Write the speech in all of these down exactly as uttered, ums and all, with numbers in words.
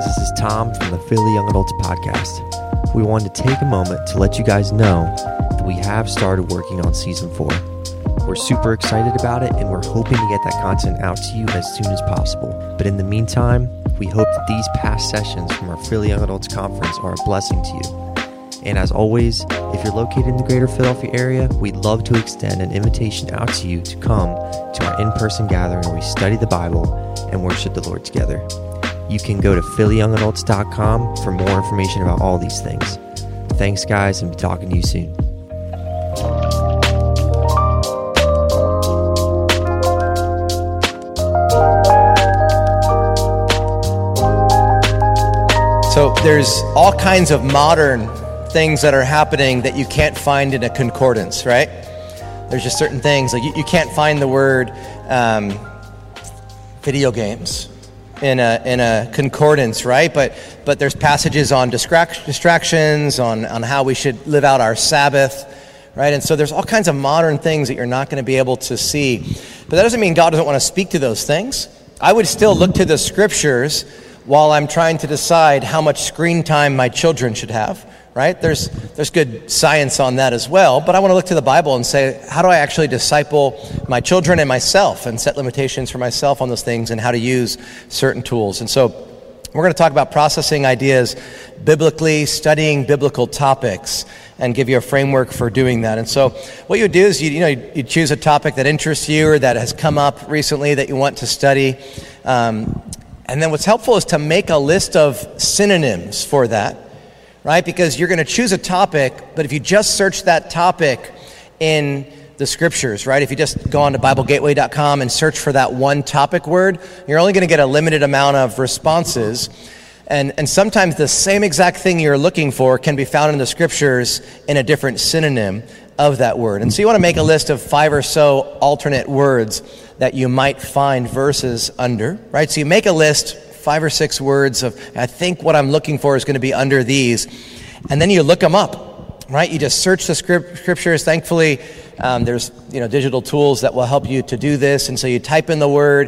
guys, this is Tom from the Philly Young Adults Podcast. We wanted to take a moment to let you guys know that we have started working on Season four. We're super excited about it, and we're hoping to get that content out to you as soon as possible. But in the meantime, we hope that these past sessions from our Philly Young Adults Conference are a blessing to you. And as always, if you're located in the greater Philadelphia area, we'd love to extend an invitation out to you to come to our in-person gathering where we study the Bible and worship the Lord together. You can go to philly young adults dot com for more information about all these things. Thanks, guys, and be talking to you soon. So there's all kinds of modern things that are happening that you can't find in a concordance, right? There's just certain things. Like you, you can't find the word um, video games in a in a concordance, right? But but there's passages on distract, distractions, on, on how we should live out our Sabbath, right? And so there's all kinds of modern things that you're not going to be able to see. But that doesn't mean God doesn't want to speak to those things. I would still look to the scriptures while I'm trying to decide how much screen time my children should have, right? There's there's good science on that as well, but I want to look to the Bible and say, how do I actually disciple my children and myself and set limitations for myself on those things and how to use certain tools? And so we're going to talk about processing ideas biblically, studying biblical topics, and give you a framework for doing that. And so what you would do is, you, you know, you, you choose a topic that interests you or that has come up recently that you want to study. Um And then what's helpful is to make a list of synonyms for that, right? Because you're going to choose a topic, but if you just search that topic in the scriptures, right? If you just go on to Bible Gateway dot com and search for that one topic word, you're only going to get a limited amount of responses. And and sometimes the same exact thing you're looking for can be found in the scriptures in a different synonym of that word. And so you want to make a list of five or so alternate words that you might find verses under, right? So you make a list, five or six words of, I think what I'm looking for is going to be under these. And then you look them up, right? You just search the script, scriptures. Thankfully, um, there's, you know, digital tools that will help you to do this. And so you type in the word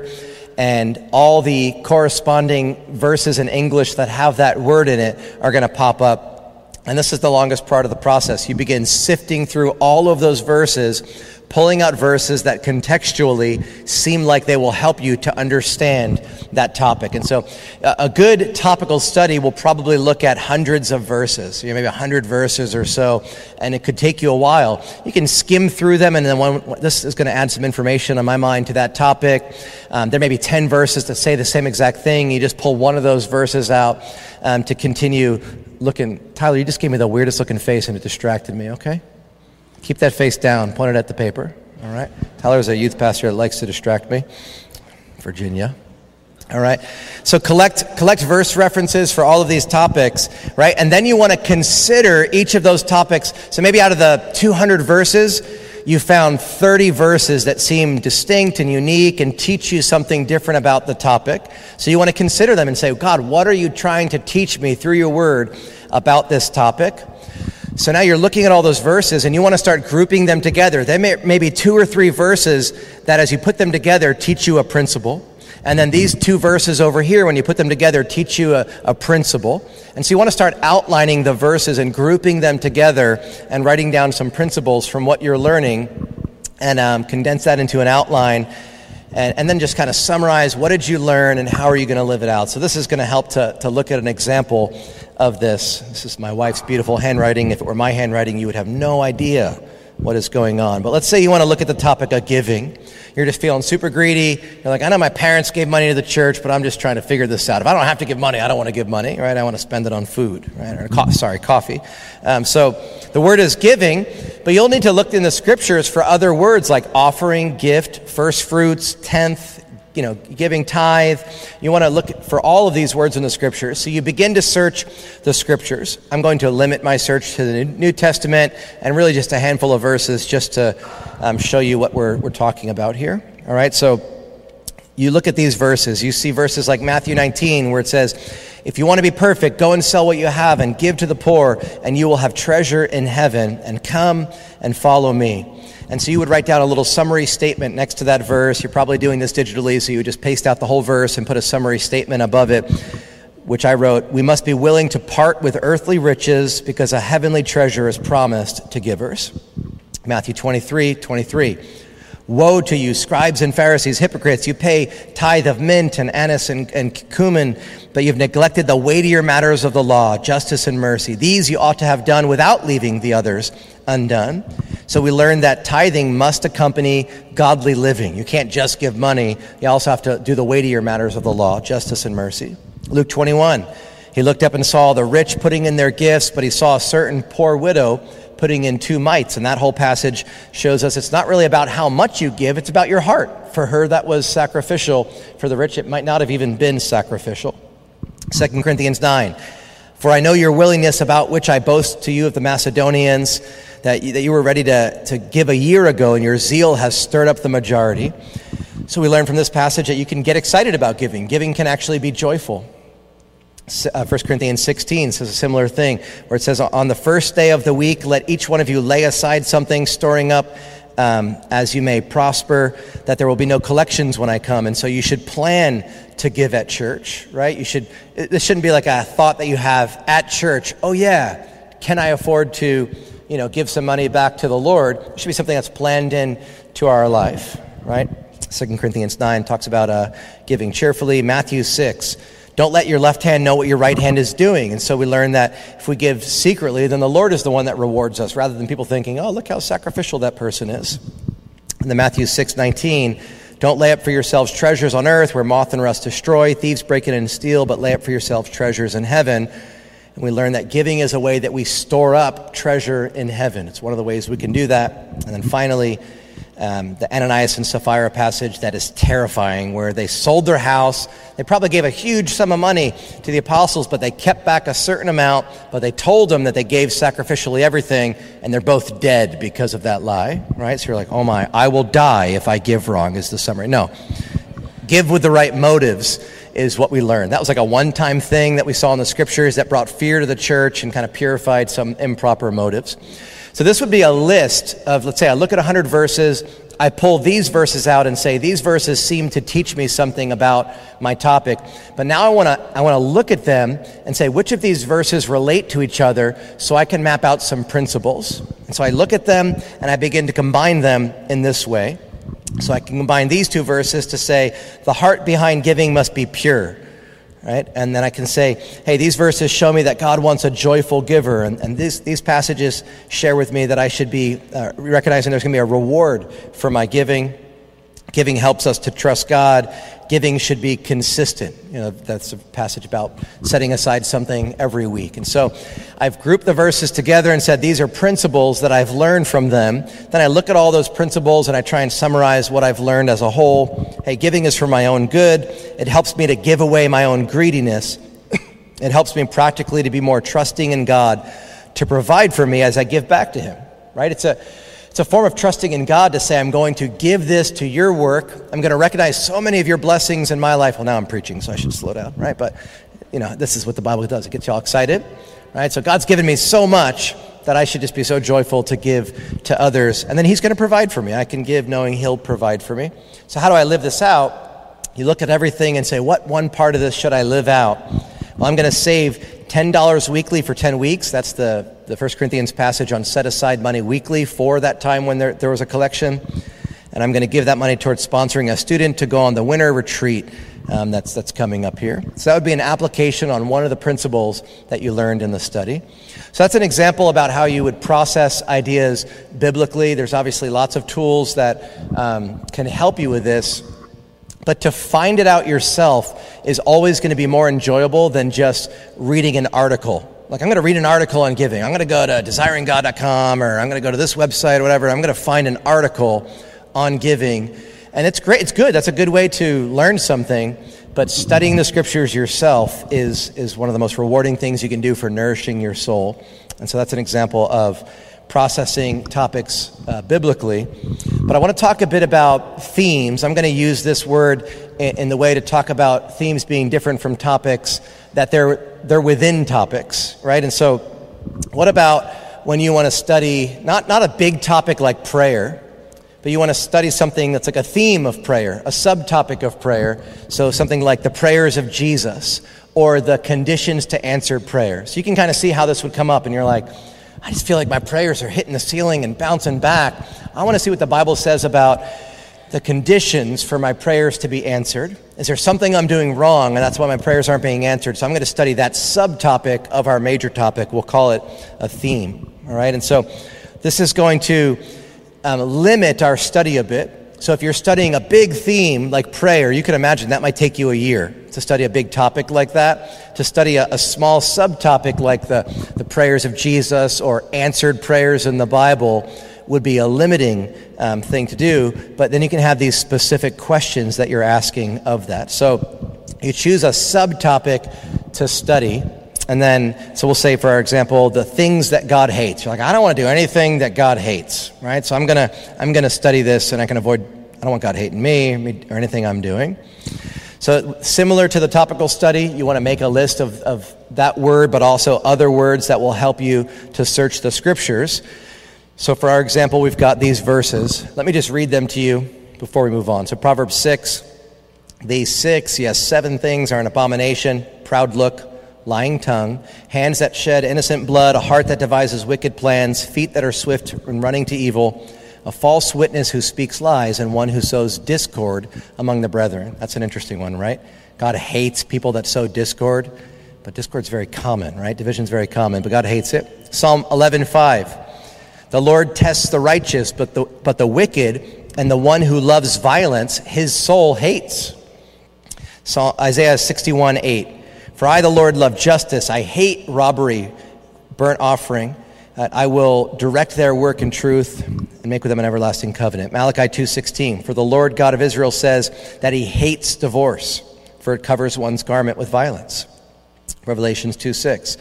and all the corresponding verses in English that have that word in it are going to pop up. And this is the longest part of the process. You begin sifting through all of those verses, pulling out verses that contextually seem like they will help you to understand that topic. And so a good topical study will probably look at hundreds of verses, you know, maybe one hundred verses or so, and it could take you a while. You can skim through them, and then one, this is going to add some information on my mind to that topic. Um, there may be ten verses that say the same exact thing. You just pull one of those verses out um, to continue looking. Tyler, you just gave me the weirdest looking face and it distracted me, okay? Keep that face down, point it at the paper, all right? Tyler's a youth pastor that likes to distract me. Virginia. All right, so collect collect verse references for all of these topics, right? And then you want to consider each of those topics. So maybe out of the two hundred verses, you found thirty verses that seem distinct and unique and teach you something different about the topic. So you want to consider them and say, God, what are you trying to teach me through your word about this topic? So now you're looking at all those verses and you want to start grouping them together. There may, may be two or three verses that as you put them together teach you a principle. And then these two verses over here, when you put them together, teach you a, a principle. And so you want to start outlining the verses and grouping them together and writing down some principles from what you're learning and um, condense that into an outline and, and then just kind of summarize what did you learn and how are you going to live it out. So this is going to help to, to look at an example of this. This is my wife's beautiful handwriting. If it were my handwriting, you would have no idea what is going on. But let's say you want to look at the topic of giving. You're just feeling super greedy. You're like, I know my parents gave money to the church, but I'm just trying to figure this out. If I don't have to give money, I don't want to give money, right? I want to spend it on food, right? Or co- sorry, coffee. Um, so the word is giving, but you'll need to look in the scriptures for other words like offering, gift, first fruits, tenth, you know, giving tithe. You want to look for all of these words in the scriptures. So you begin to search the scriptures. I'm going to limit my search to the New Testament and really just a handful of verses just to um, show you what we're we're talking about here. All right, so you look at these verses. You see verses like Matthew nineteen where it says, if you want to be perfect, go and sell what you have and give to the poor, and you will have treasure in heaven, and come and follow me. And so you would write down a little summary statement next to that verse. You're probably doing this digitally, so you would just paste out the whole verse and put a summary statement above it. which I wrote, we must be willing to part with earthly riches because a heavenly treasure is promised to givers. Matthew twenty-three twenty-three. Woe to you, scribes and Pharisees, hypocrites! You pay tithe of mint and anise and, and cumin, but you've neglected the weightier matters of the law, justice and mercy. These you ought to have done without leaving the others undone. So we learned that tithing must accompany godly living. You can't just give money. You also have to do the weightier matters of the law, justice and mercy. Luke twenty-one, he looked up and saw the rich putting in their gifts, but he saw a certain poor widow putting in two mites. And that whole passage shows us it's not really about how much you give, it's about your heart. For her, that was sacrificial. For the rich, it might not have even been sacrificial. Second Corinthians nine, for I know your willingness, about which I boast to you of the Macedonians, that you, that you were ready to, to give a year ago, and your zeal has stirred up the majority. So we learn from this passage that you can get excited about giving. Giving can actually be joyful. Uh, First Corinthians sixteen says a similar thing, where it says, on the first day of the week, let each one of you lay aside something, storing up um, as you may prosper, that there will be no collections when I come. And so you should plan to give at church, right? You should. This shouldn't be like a thought that you have at church. Oh yeah, can I afford to, you know, give some money back to the Lord? It should be something that's planned in to our life, right? Second Corinthians nine talks about uh, giving cheerfully. Matthew six. Don't let your left hand know what your right hand is doing. And so we learn that if we give secretly, then the Lord is the one that rewards us, rather than people thinking, oh, look how sacrificial that person is. And then Matthew six nineteen, don't lay up for yourselves treasures on earth where moth and rust destroy, thieves break in and steal, but lay up for yourselves treasures in heaven. And we learn that giving is a way that we store up treasure in heaven. It's one of the ways we can do that. And then finally, Um, the Ananias and Sapphira passage that is terrifying, where they sold their house. They probably gave a huge sum of money to the apostles, but they kept back a certain amount, but they told them that they gave sacrificially everything, and they're both dead because of that lie, right? So you're like, oh my, I will die if I give wrong is the summary. No, give with the right motives is what we learned. That was like a one-time thing that we saw in the scriptures that brought fear to the church and kind of purified some improper motives. So this would be a list of, let's say I look at one hundred verses, I pull these verses out and say, these verses seem to teach me something about my topic. But now I want to I want to look at them and say, which of these verses relate to each other so I can map out some principles. And so I look at them and I begin to combine them in this way. So I can combine these two verses to say, the heart behind giving must be pure. Right? And then I can say, hey, these verses show me that God wants a joyful giver. And, and these, these passages share with me that I should be uh, recognizing there's going to be a reward for my giving. Giving helps us to trust God. Giving should be consistent. You know, that's a passage about setting aside something every week. And so I've grouped the verses together and said, these are principles that I've learned from them. Then I look at all those principles and I try and summarize what I've learned as a whole. Hey, giving is for my own good. It helps me to give away my own greediness. It helps me practically to be more trusting in God to provide for me as I give back to him, right? It's a It's a form of trusting in God to say, I'm going to give this to your work. I'm going to recognize so many of your blessings in my life. Well, now I'm preaching, so I should slow down, right? But, you know, this is what the Bible does. It gets you all excited, right? So God's given me so much that I should just be so joyful to give to others. And then he's going to provide for me. I can give knowing he'll provide for me. So how do I live this out? You look at everything and say, what one part of this should I live out? Well, I'm going to save ten dollars weekly for ten weeks. That's the, the First Corinthians passage on set aside money weekly for that time when there, there was a collection. And I'm going to give that money towards sponsoring a student to go on the winter retreat um, that's that's coming up here. So that would be an application on one of the principles that you learned in the study. So that's an example about how you would process ideas biblically. There's obviously lots of tools that um, can help you with this. But to find it out yourself is always going to be more enjoyable than just reading an article. Like, I'm going to read an article on giving. I'm going to go to desiring god dot com, or I'm going to go to this website or whatever. I'm going to find an article on giving. And it's great. It's good. That's a good way to learn something. But studying the scriptures yourself is, is one of the most rewarding things you can do for nourishing your soul. And so that's an example of processing topics uh, biblically. But I want to talk a bit about themes. I'm going to use this word in, in the way to talk about themes being different from topics, that they're they're within topics, right? And so what about when you want to study, not, not a big topic like prayer, but you want to study something that's like a theme of prayer, a subtopic of prayer. So something like the prayers of Jesus or the conditions to answered prayer. So you can kind of see how this would come up, and you're like, I just feel like my prayers are hitting the ceiling and bouncing back. I want to see what the Bible says about the conditions for my prayers to be answered. Is there something I'm doing wrong, and that's why my prayers aren't being answered? So I'm going to study that subtopic of our major topic. We'll call it a theme, all right? And so this is going to um, limit our study a bit. So if you're studying a big theme like prayer, you can imagine that might take you a year to study a big topic like that, to study a, a small subtopic like the, the prayers of Jesus or answered prayers in the Bible would be a limiting um, thing to do, but then you can have these specific questions that you're asking of that. So you choose a subtopic to study, and then, so we'll say, for our example, the things that God hates. You're like, I don't want to do anything that God hates, right? So I'm gonna I'm gonna study this, and I can avoid, I don't want God hating me or anything I'm doing. So similar to the topical study, you want to make a list of, of that word, but also other words that will help you to search the scriptures. So for our example, we've got these verses. Let me just read them to you before we move on. So Proverbs six, these six, yes, seven things are an abomination: proud look, lying tongue, hands that shed innocent blood, a heart that devises wicked plans, feet that are swift in running to evil, a false witness who speaks lies, and one who sows discord among the brethren. That's an interesting one, right? God hates people that sow discord, but discord's very common, right? Division's very common, but God hates it. Psalm eleven five. The Lord tests the righteous, but the but the wicked and the one who loves violence, his soul hates. So Isaiah sixty-one eight. For I, the Lord, love justice. I hate robbery, burnt offering. Uh, I will direct their work in truth and make with them an everlasting covenant. Malachi two sixteen. For the Lord God of Israel says that he hates divorce, for it covers one's garment with violence. Revelations two six.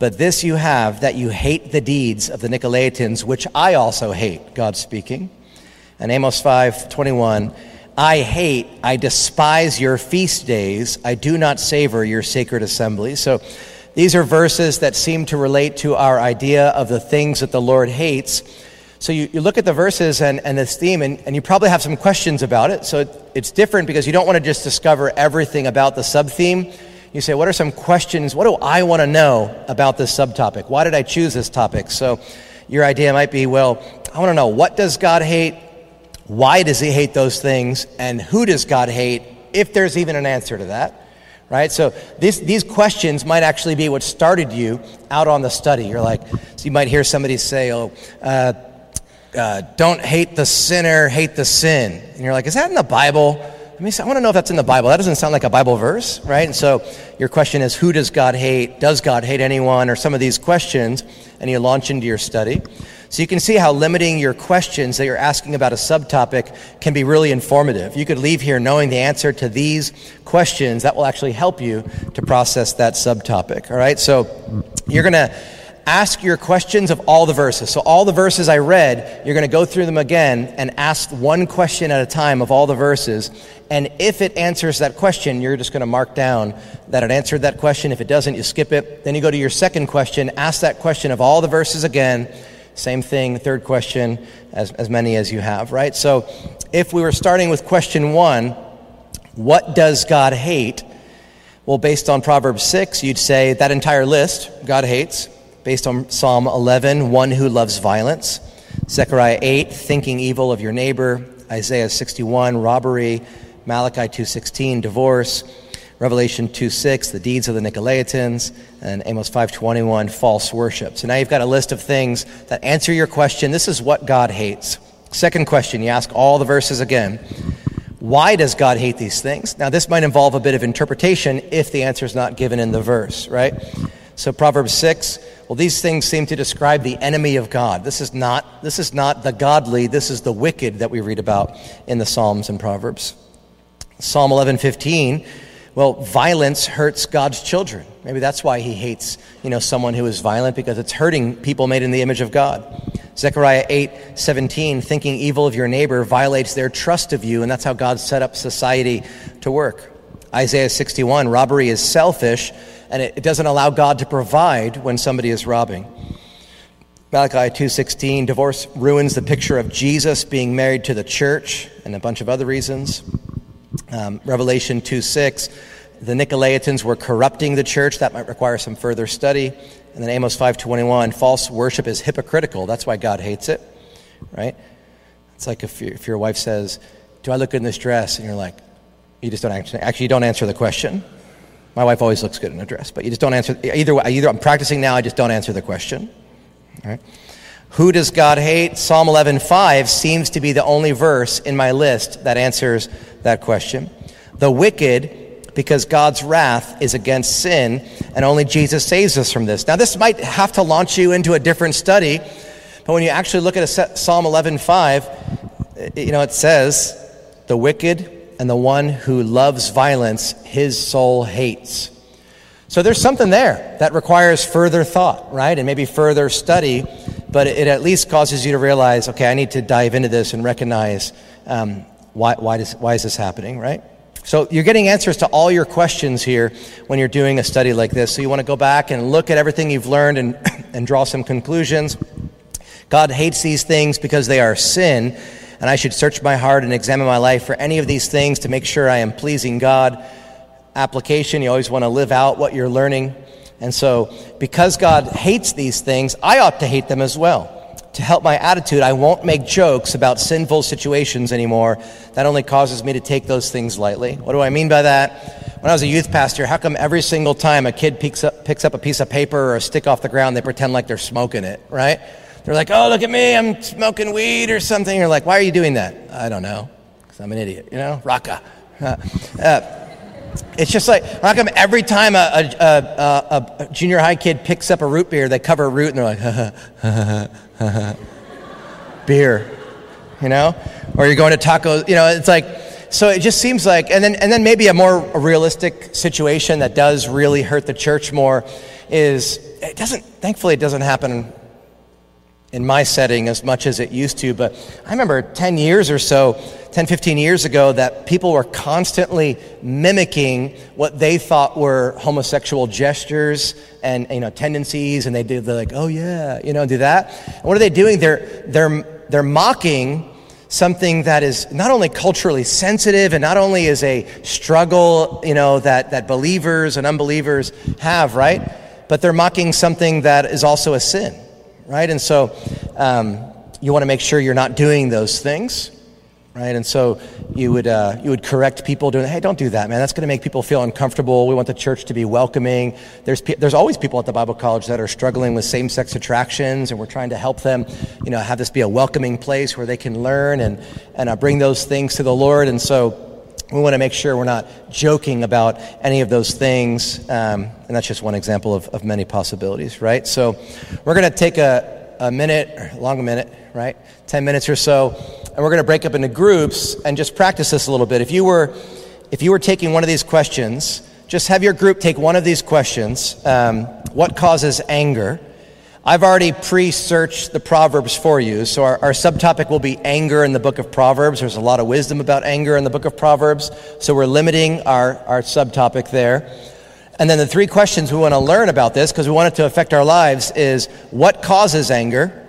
But this you have, that you hate the deeds of the Nicolaitans, which I also hate, God speaking. And Amos five twenty-one, I hate, I despise your feast days. I do not savor your sacred assemblies. So these are verses that seem to relate to our idea of the things that the Lord hates. So you, you look at the verses and, and this theme, and, and you probably have some questions about it. So it, it's different because you don't want to just discover everything about the sub-theme. You say, what are some questions? What do I want to know about this subtopic? Why did I choose this topic? So your idea might be, well, I want to know, what does God hate? Why does he hate those things? And who does God hate, if there's even an answer to that, right? So this, these questions might actually be what started you out on the study. You're like, so you might hear somebody say, oh, uh, uh, don't hate the sinner, hate the sin. And you're like, is that in the Bible? I mean, I want to know if that's in the Bible. That doesn't sound like a Bible verse, right? And so your question is, who does God hate? Does God hate anyone? Or some of these questions, and you launch into your study. So you can see how limiting your questions that you're asking about a subtopic can be really informative. You could leave here knowing the answer to these questions that will actually help you to process that subtopic, all right? So you're going to ask your questions of all the verses. So all the verses I read, you're going to go through them again and ask one question at a time of all the verses. And if it answers that question, you're just going to mark down that it answered that question. If it doesn't, you skip it. Then you go to your second question, ask that question of all the verses again. Same thing, third question, as, as many as you have, right? So if we were starting with question one, what does God hate? Well, based on Proverbs six, you'd say that entire list, God hates. Based on Psalm eleven, one who loves violence. Zechariah eight, thinking evil of your neighbor. Isaiah sixty-one, robbery. Malachi two sixteen, divorce. Revelation two six, the deeds of the Nicolaitans. And Amos five twenty-one, false worship. So now you've got a list of things that answer your question. This is what God hates. Second question, you ask all the verses again. Why does God hate these things? Now this might involve a bit of interpretation if the answer is not given in the verse, right? So Proverbs six, well, these things seem to describe the enemy of God. This is not this is not the godly, this is the wicked that we read about in the Psalms and Proverbs. Psalm eleven fifteen, well, violence hurts God's children. Maybe that's why he hates, you know, someone who is violent, because it's hurting people made in the image of God. Zechariah eight seventeen, thinking evil of your neighbor violates their trust of you, and that's how God set up society to work. Isaiah sixty-one, robbery is selfish, and it doesn't allow God to provide when somebody is robbing. Malachi two sixteen, divorce ruins the picture of Jesus being married to the church and a bunch of other reasons. Um, Revelation two six, the Nicolaitans were corrupting the church. That might require some further study. And then Amos five twenty-one, false worship is hypocritical. That's why God hates it, right? It's like if, you, if your wife says, do I look good in this dress? And you're like, you just don't actually, actually you don't answer the question. My wife always looks good in a dress, but you just don't answer. Either way, either I'm practicing now, I just don't answer the question. All right. Who does God hate? Psalm eleven five seems to be the only verse in my list that answers that question. The wicked, because God's wrath is against sin, and only Jesus saves us from this. Now, this might have to launch you into a different study, but when you actually look at a set, Psalm eleven five, you know, it says, the wicked and the one who loves violence, his soul hates. So there's something there that requires further thought, right? And maybe further study, but it at least causes you to realize, okay, I need to dive into this and recognize um, why why, does, why is this happening, right? So you're getting answers to all your questions here when you're doing a study like this. So you want to go back and look at everything you've learned and, and draw some conclusions. God hates these things because they are sin, and I should search my heart and examine my life for any of these things to make sure I am pleasing God. Application, you always want to live out what you're learning. And so, because God hates these things, I ought to hate them as well. To help my attitude, I won't make jokes about sinful situations anymore. That only causes me to take those things lightly. What do I mean by that? When I was a youth pastor, how come every single time a kid picks up, picks up a piece of paper or a stick off the ground, they pretend like they're smoking it, right? They're like, oh, look at me, I'm smoking weed or something. You're like, why are you doing that? I don't know, because I'm an idiot, you know? Raka. Uh, uh, It's just like, how come every time a, a, a, a junior high kid picks up a root beer, they cover a root and they're like, ha ha, ha ha, ha ha, beer, you know? Or you're going to tacos, you know, it's like, so it just seems like, and then and then maybe a more realistic situation that does really hurt the church more is, it doesn't, thankfully it doesn't happen in my setting as much as it used to, but I remember ten years or so, ten, fifteen years ago, that people were constantly mimicking what they thought were homosexual gestures and, you know, tendencies, and they did, they're like, oh yeah, you know, do that. And what are they doing? They're, they're, they're mocking something that is not only culturally sensitive and not only is a struggle, you know, that, that believers and unbelievers have, right? But they're mocking something that is also a sin, right? And so um, you want to make sure you're not doing those things. Right, and so you would uh, you would correct people doing, hey, don't do that, man. That's going to make people feel uncomfortable. We want the church to be welcoming. There's pe- there's always people at the Bible college that are struggling with same-sex attractions, and we're trying to help them, you know, have this be a welcoming place where they can learn and and uh, bring those things to the Lord. And so we want to make sure we're not joking about any of those things. Um, and that's just one example of, of many possibilities, right? So we're going to take a a minute, or a long minute, right, ten minutes or so. And we're going to break up into groups and just practice this a little bit. If you were if you were taking one of these questions, just have your group take one of these questions. Um, what causes anger? I've already pre-searched the Proverbs for you. So our, our subtopic will be anger in the book of Proverbs. There's a lot of wisdom about anger in the book of Proverbs. So we're limiting our, our subtopic there. And then the three questions we want to learn about this, because we want it to affect our lives, is what causes anger?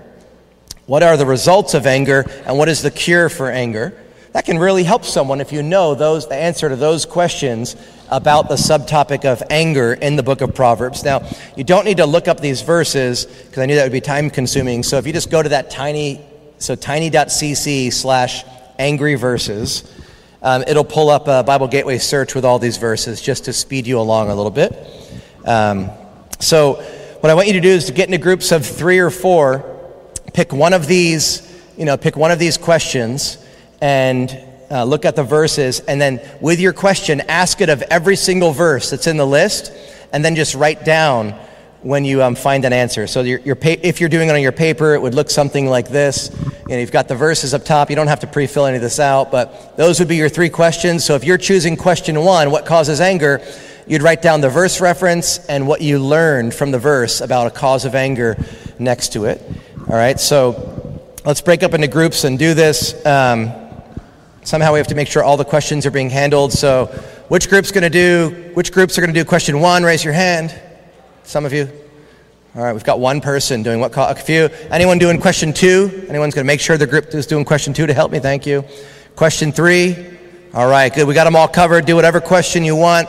What are the results of anger, and what is the cure for anger? That can really help someone if you know those the answer to those questions about the subtopic of anger in the book of Proverbs. Now, you don't need to look up these verses, because I knew that would be time-consuming. So if you just go to that tiny, so tiny.cc slash angry verses, um, it'll pull up a Bible Gateway search with all these verses just to speed you along a little bit. Um, so what I want you to do is to get into groups of three or four. Pick one of these, you know, pick one of these questions and uh, look at the verses, and then with your question, ask it of every single verse that's in the list, and then just write down when you um, find an answer. So your, your pa- if you're doing it on your paper, it would look something like this. You know, you've got the verses up top. You don't have to pre-fill any of this out, but those would be your three questions. So if you're choosing question one, what causes anger, you'd write down the verse reference and what you learned from the verse about a cause of anger next to it. All right, so let's break up into groups and do this. Um, somehow we have to make sure all the questions are being handled. So which group's going to do, which groups are going to do question one? Raise your hand. Some of you. All right, we've got one person doing what? A few. Anyone doing question two? Anyone's going to make sure the group is doing question two to help me? Thank you. Question three. All right, good. We got them all covered. Do whatever question you want.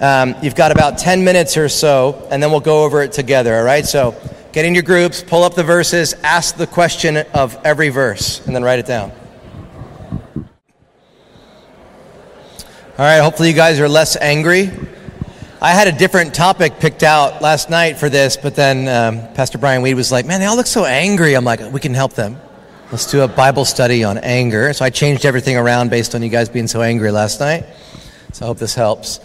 Um, you've got about ten minutes or so, and then we'll go over it together. All right, so get in your groups, pull up the verses, ask the question of every verse, and then write it down. All right, hopefully you guys are less angry. I had a different topic picked out last night for this, but then um, Pastor Brian Weed was like, man, they all look so angry. I'm like, we can help them. Let's do a Bible study on anger. So I changed everything around based on you guys being so angry last night. So I hope this helps.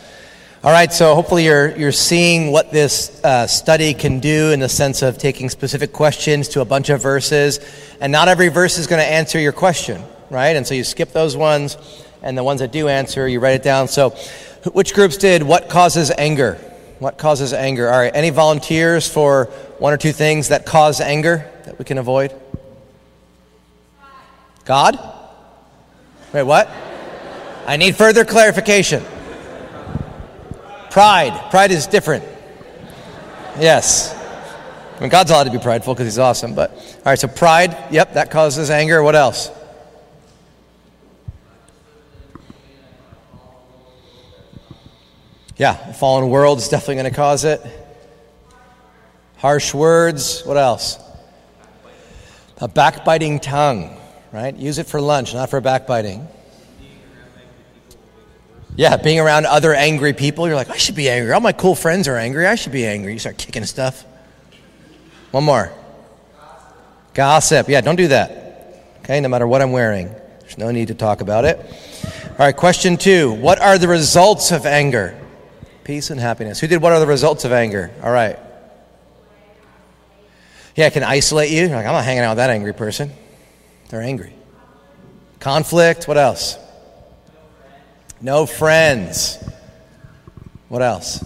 All right, so hopefully you're you're seeing what this uh, study can do in the sense of taking specific questions to a bunch of verses. And not every verse is going to answer your question, right? And so you skip those ones, and the ones that do answer, you write it down. So which groups did what causes anger? What causes anger? All right, any volunteers for one or two things that cause anger that we can avoid? God? Wait, what? I need further clarification. Pride. Pride is different. Yes. I mean, God's allowed to be prideful because he's awesome, but... All right, so pride, yep, that causes anger. What else? Yeah, a fallen world is definitely going to cause it. Harsh words. What else? A backbiting tongue, right? Use it for lunch, not for backbiting. Yeah, being around other angry people, you're like, I should be angry. All my cool friends are angry. I should be angry. You start kicking stuff. One more. Gossip. Yeah, don't do that. Okay, no matter what I'm wearing. There's no need to talk about it. All right, question two. What are the results of anger? Peace and happiness. Who did what are the results of anger? All right. Yeah, it can isolate you. You're like, I'm not hanging out with that angry person. They're angry. Conflict. What else? No friends. What else?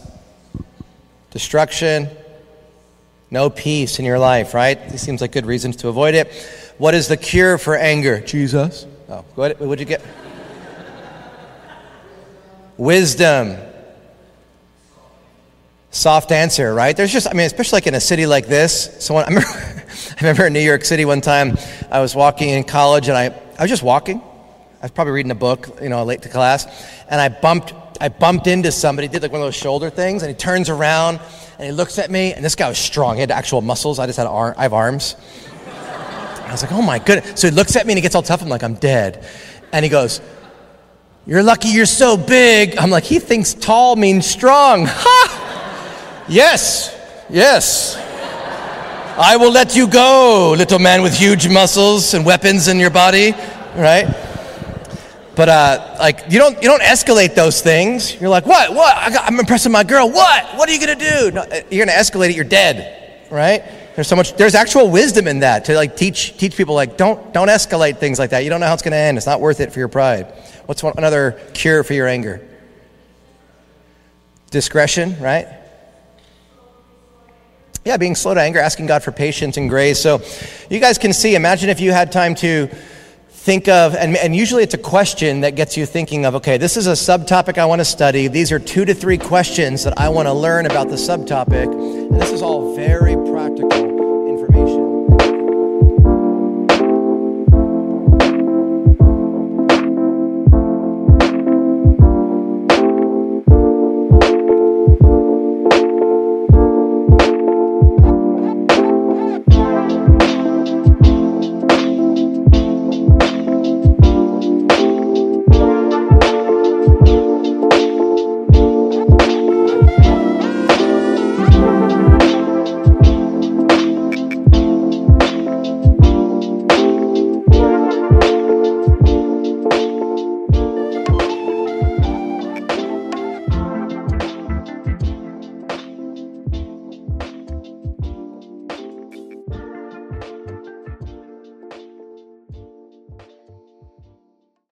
Destruction. No peace in your life, right? These seems like good reasons to avoid it. What is the cure for anger? Jesus. Oh, what would you get? Wisdom. Soft answer, right? There's just, I mean, especially like in a city like this. Someone, I remember, I remember in New York City one time, I was walking in college and I, I was just walking. I was probably reading a book, you know, late to class. And I bumped, I bumped into somebody, did like one of those shoulder things. And he turns around and he looks at me. And this guy was strong. He had actual muscles. I just had arm, I have arms. I was like, oh my goodness. So he looks at me and he gets all tough. I'm like, I'm dead. And he goes, you're lucky you're so big. I'm like, he thinks tall means strong. Ha! Yes, yes. I will let you go, little man with huge muscles and weapons in your body, right? But uh, like you don't you don't escalate those things. You're like, what, what? I got, I'm impressing my girl. What? What are you gonna do? No, you're gonna escalate it. You're dead, right? There's so much. There's actual wisdom in that to like teach teach people like don't don't escalate things like that. You don't know how it's gonna end. It's not worth it for your pride. What's one, another cure for your anger? Discretion, right? Yeah, being slow to anger, asking God for patience and grace. So you guys can see, imagine if you had time to think of, and, and usually it's a question that gets you thinking of, okay, this is a subtopic I want to study. These are two to three questions that I want to learn about the subtopic. And this is all very practical.